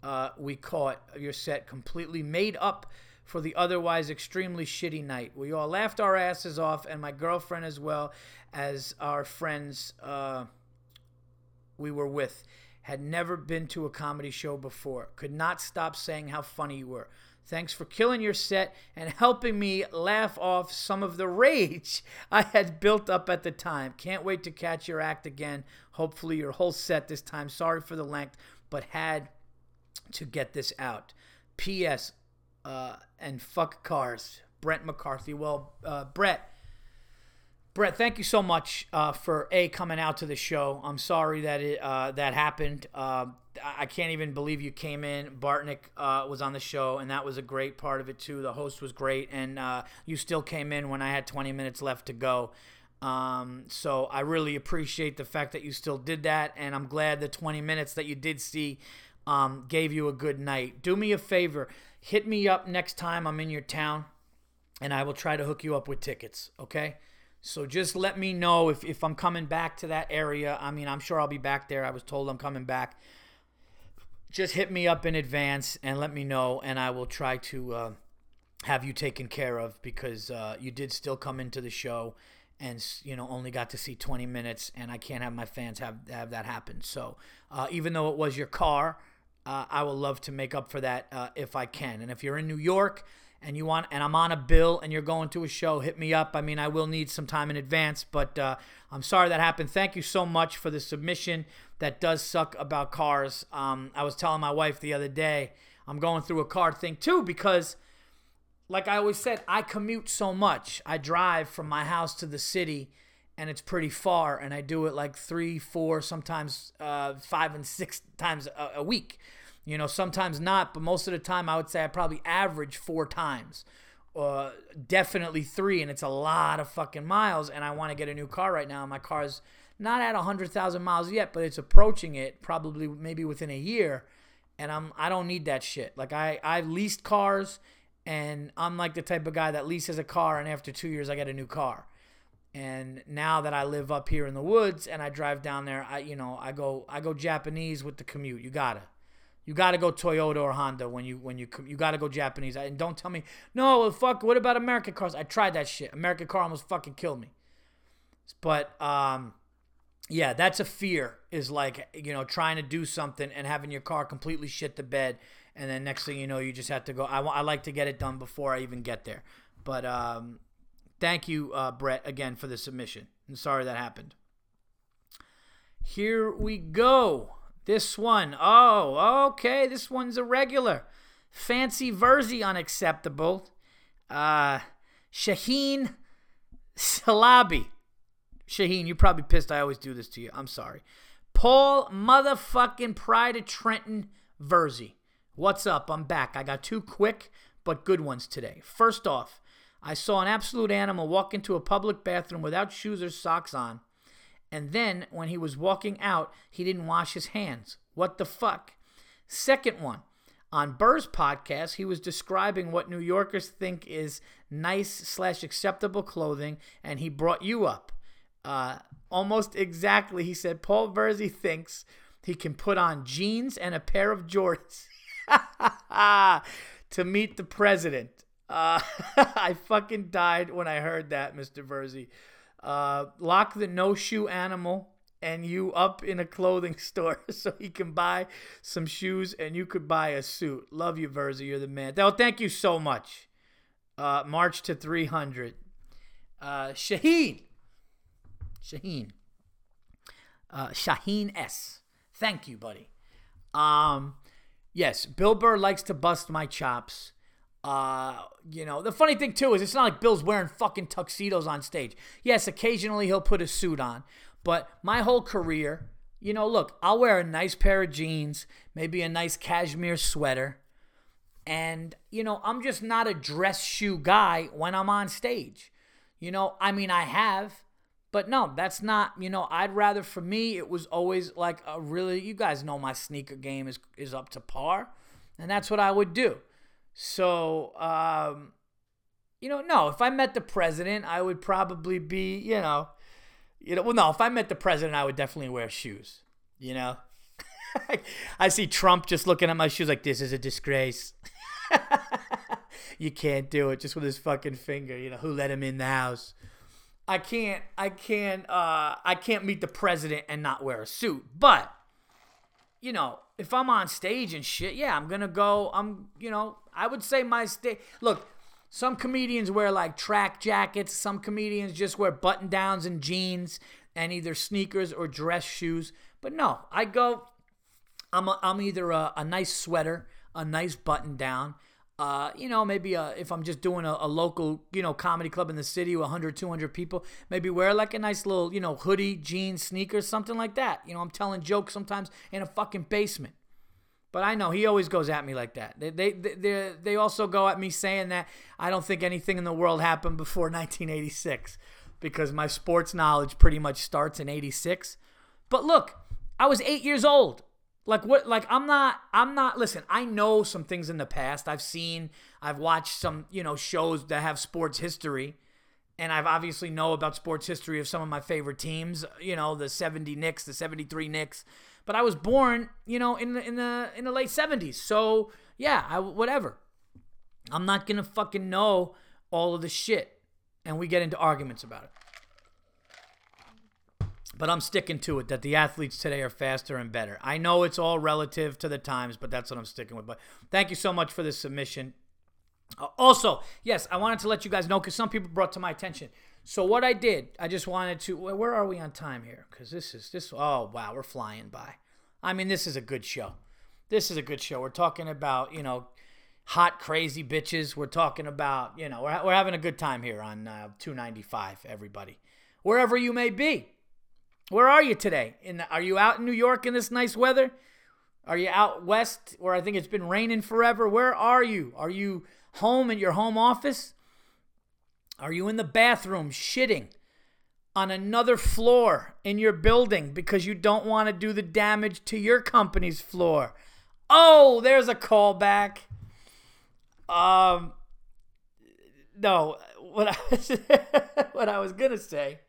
uh, we caught your set completely made up for the otherwise extremely shitty night. We all laughed our asses off, and my girlfriend as well as our friends uh, we were with had never been to a comedy show before. Could not stop saying how funny you were. Thanks for killing your set and helping me laugh off some of the rage I had built up at the time. Can't wait to catch your act again. Hopefully your whole set this time. Sorry for the length, but had to get this out. P S Uh, and fuck cars. Brett McCarthy. Well, uh, Brett, Brett, thank you so much uh, for A, coming out to the show. I'm sorry that it, uh, that happened. Uh, I can't even believe you came in. Bartnick uh, was on the show, and that was a great part of it too. The host was great, and uh, you still came in when I had twenty minutes left to go. Um, so I really appreciate the fact that you still did that, and I'm glad the twenty minutes that you did see um, gave you a good night. Do me a favor. Hit me up next time I'm in your town, and I will try to hook you up with tickets, okay? So just let me know if, if I'm coming back to that area. I mean, I'm sure I'll be back there. I was told I'm coming back. Just hit me up in advance and let me know, and I will try to uh, have you taken care of, because uh, you did still come into the show and, you know, only got to see twenty minutes, and I can't have my fans have, have that happen. So uh, even though it was your car, uh, I would love to make up for that uh, if I can. And if you're in New York, and you want, and I'm on a bill, and you're going to a show, hit me up. I mean, I will need some time in advance, but uh, I'm sorry that happened. Thank you so much for the submission. That does suck about cars. Um, I was telling my wife the other day, I'm going through a car thing too, because, like I always said, I commute so much. I drive from my house to the city, and it's pretty far, and I do it like three, four, sometimes uh, five and six times a, a week. You know, sometimes not, but most of the time I would say I probably average four times. Uh, definitely three, and it's a lot of fucking miles, and I want to get a new car right now. My car's not at one hundred thousand miles yet, but it's approaching it, probably maybe within a year, and I'm, I don't need that shit. Like, I, I leased cars, and I'm like the type of guy that leases a car, and after two years I get a new car. And now that I live up here in the woods and I drive down there, I you know, I go I go Japanese with the commute. You gotta. You got to go Toyota or Honda when you when you you got to go Japanese. I, and don't tell me, no, well, fuck, what about American cars? I tried that shit. American car almost fucking killed me. But um, yeah, that's a fear, is like, you know, trying to do something and having your car completely shit the bed, and then next thing you know, you just have to go. I, I like to get it done before I even get there. But um, thank you, uh, Brett, again for the submission. I'm sorry that happened. Here we go. This one, oh, okay, this one's a regular. Fancy Verzi, unacceptable. Uh, Shaheen Salabi. Shaheen, you're probably pissed I always do this to you. I'm sorry. Paul motherfucking Pride of Trenton Verzi. What's up? I'm back. I got two quick but good ones today. First off, I saw an absolute animal walk into a public bathroom without shoes or socks on. And then, when he was walking out, he didn't wash his hands. What the fuck? Second one. On Burr's podcast, he was describing what New Yorkers think is nice slash acceptable clothing, and he brought you up. Uh, almost exactly, he said, Paul Verzi thinks he can put on jeans and a pair of Jordans to meet the president. Uh, I fucking died when I heard that, Mister Verzi. Uh, lock the no-shoe animal and you up in a clothing store so he can buy some shoes and you could buy a suit. Love you, Verzi. You're the man. Oh, thank you so much. Uh, March to three hundred. Uh, Shaheen. Shaheen. Uh, Shaheen S. Thank you, buddy. Um, yes, Bill Burr likes to bust my chops. Uh, you know, the funny thing, too, is it's not like Bill's wearing fucking tuxedos on stage. Yes, occasionally he'll put a suit on. But my whole career, you know, look, I'll wear a nice pair of jeans, maybe a nice cashmere sweater. And, you know, I'm just not a dress shoe guy when I'm on stage. You know, I mean, I have, but no, that's not, you know, I'd rather, for me, it was always like a really, you guys know my sneaker game is, is up to par, and that's what I would do. So, um, you know, no, if I met the president, I would probably be, you know, you know, well, no, if I met the president, I would definitely wear shoes, you know. I see Trump just looking at my shoes like, this is a disgrace. You can't do it, just with his fucking finger. You know, who let him in the house? I can't, I can't, uh, I can't meet the president and not wear a suit. But, you know, if I'm on stage and shit, yeah, I'm going to go, I'm, you know, I would say my stage, look, some comedians wear like track jackets. Some comedians just wear button downs and jeans and either sneakers or dress shoes. But no, I go, I'm, a, I'm either a, a nice sweater, a nice button down. Uh, you know, maybe uh, if I'm just doing a, a local, you know, comedy club in the city with one hundred, two hundred people, maybe wear like a nice little, you know, hoodie, jeans, sneakers, something like that. You know, I'm telling jokes sometimes in a fucking basement. But I know he always goes at me like that. They they they they also go at me saying that I don't think anything in the world happened before nineteen eighty-six because my sports knowledge pretty much starts in eighty-six. But look, I was eight years old. Like what? Like I'm not. I'm not. Listen, I know some things in the past. I've seen. I've watched some. You know, shows that have sports history, and I've obviously know about sports history of some of my favorite teams. You know, the seventy Knicks, the seventy-three Knicks. But I was born, you know, in the in the in the late seventies. So yeah, I, whatever. I'm not gonna fucking know all of the shit, and we get into arguments about it. But I'm sticking to it that the athletes today are faster and better. I know it's all relative to the times, but that's what I'm sticking with. But thank you so much for this submission. Uh, also, yes, I wanted to let you guys know because some people brought to my attention. So what I did, I just wanted to, where are we on time here? Because this is, this. oh, wow, we're flying by. I mean, this is a good show. This is a good show. We're talking about, you know, hot, crazy bitches. We're talking about, you know, we're, we're having a good time here on uh, two ninety-five, everybody. Wherever you may be. Where are you today? In the, are you out in New York in this nice weather? Are you out west where I think it's been raining forever? Where are you? Are you home in your home office? Are you in the bathroom shitting on another floor in your building because you don't want to do the damage to your company's floor? Oh, there's a callback. Um, no, what I was, what I was gonna say.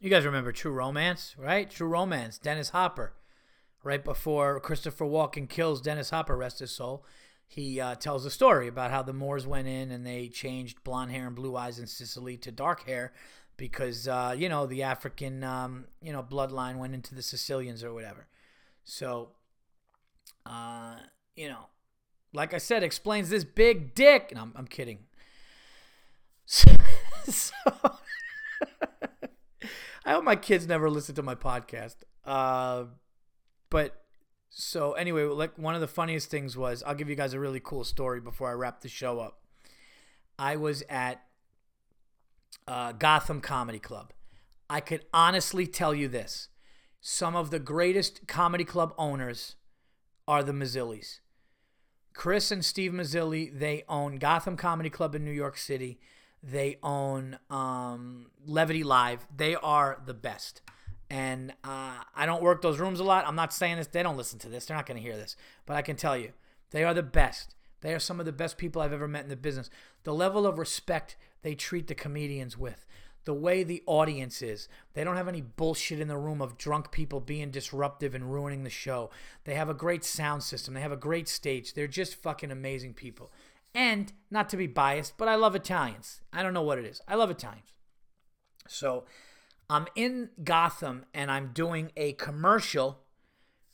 You guys remember True Romance, right? True Romance, Dennis Hopper. Right before Christopher Walken kills Dennis Hopper, rest his soul, he uh, tells a story about how the Moors went in and they changed blonde hair and blue eyes in Sicily to dark hair because, uh, you know, the African, um, you know, bloodline went into the Sicilians or whatever. So, uh, you know, like I said, explains this big dick. No, I'm, I'm kidding. So... so I hope my kids never listen to my podcast. Uh, but so anyway, like one of the funniest things was, I'll give you guys a really cool story before I wrap the show up. I was at uh, Gotham Comedy Club. I could honestly tell you this. Some of the greatest comedy club owners are the Mazzillis. Chris and Steve Mazzilli, they own Gotham Comedy Club in New York City. They own um, Levity Live. They are the best. And uh, I don't work those rooms a lot. I'm not saying this. They don't listen to this. They're not going to hear this. But I can tell you, they are the best. They are some of the best people I've ever met in the business. The level of respect they treat the comedians with. The way the audience is. They don't have any bullshit in the room of drunk people being disruptive and ruining the show. They have a great sound system. They have a great stage. They're just fucking amazing people. And not to be biased, but I love Italians. I don't know what it is. I love Italians. So I'm in Gotham and I'm doing a commercial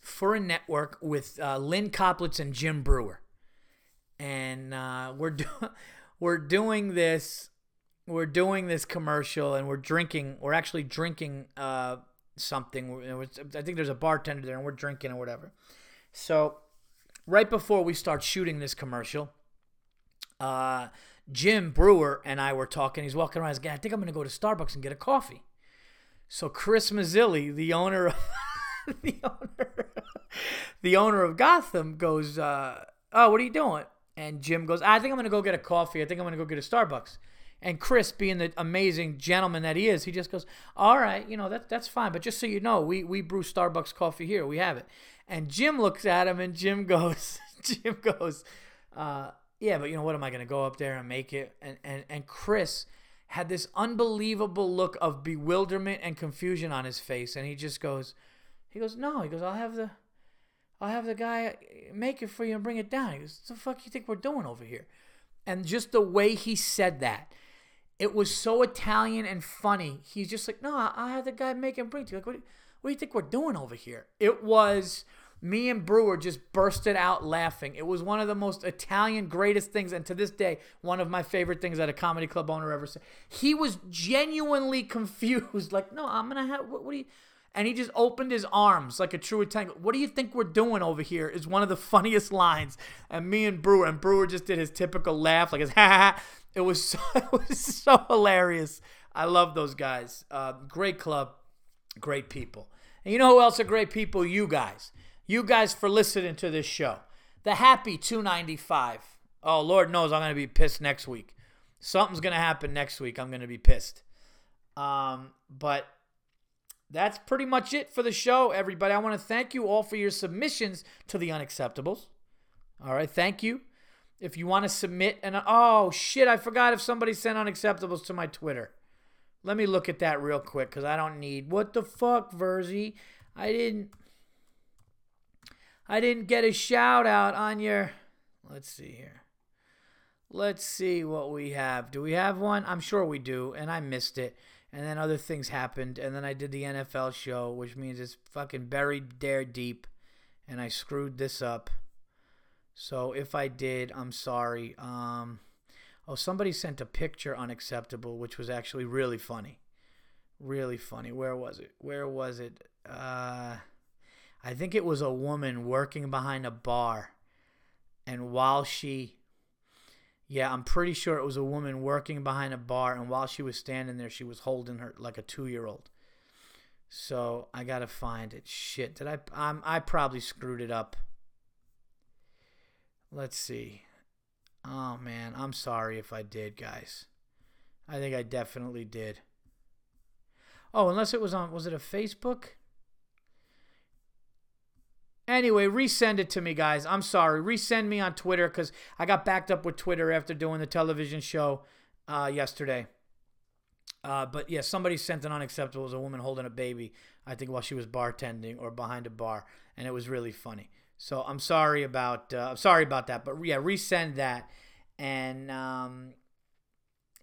for a network with uh, Lynn Coplitz and Jim Brewer. And uh, we're, do- we're doing this, we're doing this commercial and we're drinking, we're actually drinking uh, something. We're, we're, I think there's a bartender there and we're drinking or whatever. So right before we start shooting this commercial, Uh, Jim Brewer and I were talking. He's walking around. He's like, I think I'm going to go to Starbucks and get a coffee. So Chris Mazzilli, the owner of the owner, the owner of Gotham, goes, uh, "Oh, what are you doing?" And Jim goes, "I think I'm going to go get a coffee. I think I'm going to go get a Starbucks." And Chris, being the amazing gentleman that he is, he just goes, "All right, you know that that's fine, but just so you know, we we brew Starbucks coffee here. We have it." And Jim looks at him, and Jim goes, Jim goes, uh. yeah, but you know what, am I going to go up there and make it? And, and and Chris had this unbelievable look of bewilderment and confusion on his face, and he just goes, he goes, no, he goes, I'll have the, I'll have the guy make it for you and bring it down. He goes, what the fuck you think we're doing over here? And just the way he said that, it was so Italian and funny. He's just like, no, I'll have the guy make it and bring it to you. Like, what, what do you think we're doing over here? It was... Me and Brewer just bursted out laughing. It was one of the most Italian greatest things, and to this day, one of my favorite things that a comedy club owner ever said. He was genuinely confused, like, "No, I'm gonna have what, what do you?" And he just opened his arms like a true Italian. What do you think we're doing over here? Is one of the funniest lines. And me and Brewer, and Brewer just did his typical laugh, like his ha ha. It was so, it was so hilarious. I love those guys. Uh, great club, great people. And you know who else are great people? You guys. You guys for listening to this show. The happy two ninety-five. Oh, Lord knows I'm going to be pissed next week. Something's going to happen next week. I'm going to be pissed. Um, but that's pretty much it for the show, everybody. I want to thank you all for your submissions to the Unacceptables. All right, thank you. If you want to submit an... Oh, shit, I forgot if somebody sent Unacceptables to my Twitter. Let me look at that real quick because I don't need... What the fuck, Verzi? I didn't... I didn't get a shout out on your, let's see here. Let's see what we have. Do we have one? I'm sure we do, and I missed it. And then other things happened, and then I did the N F L show, which means it's fucking buried there deep, and I screwed this up. So if I did, I'm sorry. Um, oh, somebody sent a picture Unacceptable, which was actually really funny. Really funny. Where was it? Where was it? Uh... I think it was a woman working behind a bar, and while she, yeah, I'm pretty sure it was a woman working behind a bar, and while she was standing there, she was holding her like a two-year-old. So I gotta find it. Shit, did I? I'm, I probably screwed it up. Let's see. Oh man, I'm sorry if I did, guys. I think I definitely did. Oh, unless it was on, was it a Facebook? Anyway, resend it to me, guys. I'm sorry. Resend me on Twitter because I got backed up with Twitter after doing the television show uh, yesterday. Uh, but yeah, somebody sent an unacceptable. It was a woman holding a baby, I think, while she was bartending or behind a bar, and it was really funny. So I'm sorry about uh, I'm sorry about that. But yeah, resend that. And um,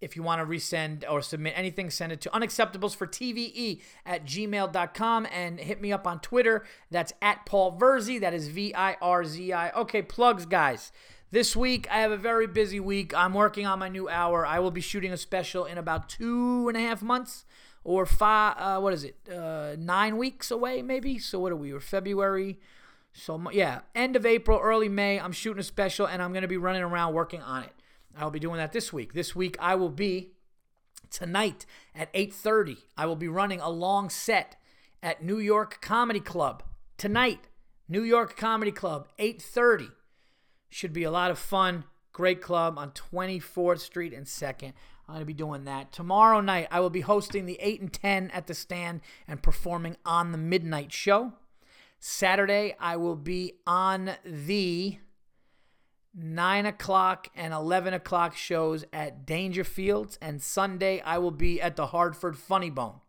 if you want to resend or submit anything, send it to unacceptablesfortve at gmail dot com and hit me up on Twitter. That's at Paul Verzi. That is V I R Z I. Okay, plugs, guys. This week, I have a very busy week. I'm working on my new hour. I will be shooting a special in about two and a half months or five, uh, what is it, uh, nine weeks away maybe? So what are we, or February? So yeah, end of April, early May, I'm shooting a special, and I'm going to be running around working on it. I'll be doing that this week. This week, I will be, tonight at eight thirty, I will be running a long set at New York Comedy Club. Tonight, New York Comedy Club, eight thirty. Should be a lot of fun. Great club on twenty-fourth Street and second. I'm going to be doing that. Tomorrow night, I will be hosting the eight and ten at The Stand and performing on the midnight show. Saturday, I will be on the nine o'clock and eleven o'clock shows at Danger Fields. And Sunday, I will be at the Hartford Funny Bone.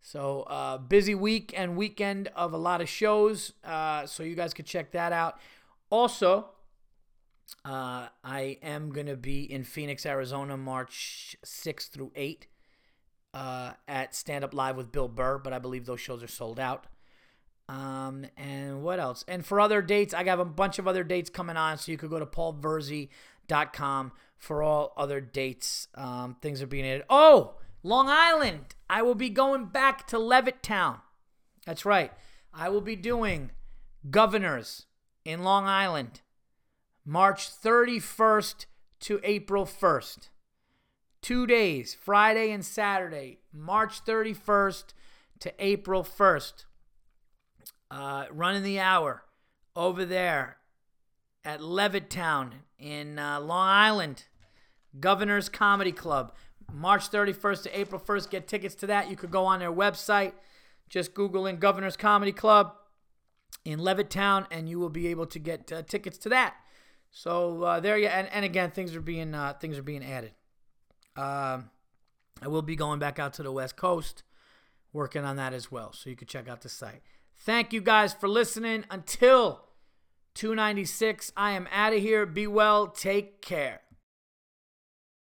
So, uh, busy week and weekend of a lot of shows. Uh, so you guys could check that out. Also, Uh, I am going to be in Phoenix, Arizona, March sixth through eighth uh, at Stand Up Live with Bill Burr, but I believe those shows are sold out. Um, and what else? And for other dates, I got a bunch of other dates coming on, so you could go to paul verzi dot com for all other dates. Um, things are being added. Oh, Long Island! I will be going back to Levittown. That's right. I will be doing Governor's in Long Island, March thirty-first to April first. Two days, Friday and Saturday, March thirty-first to April first. Uh, running the hour over there at Levittown in uh, Long Island, Governor's Comedy Club, March thirty-first to April first. Get tickets to that. You could go on their website. Just Google in Governor's Comedy Club in Levittown, and you will be able to get uh, tickets to that. So uh, there you and, and again, things are being uh, things are being added. Uh, I will be going back out to the West Coast, working on that as well. So you can check out the site. Thank you guys for listening. Until two ninety-six, I am out of here. Be well. Take care.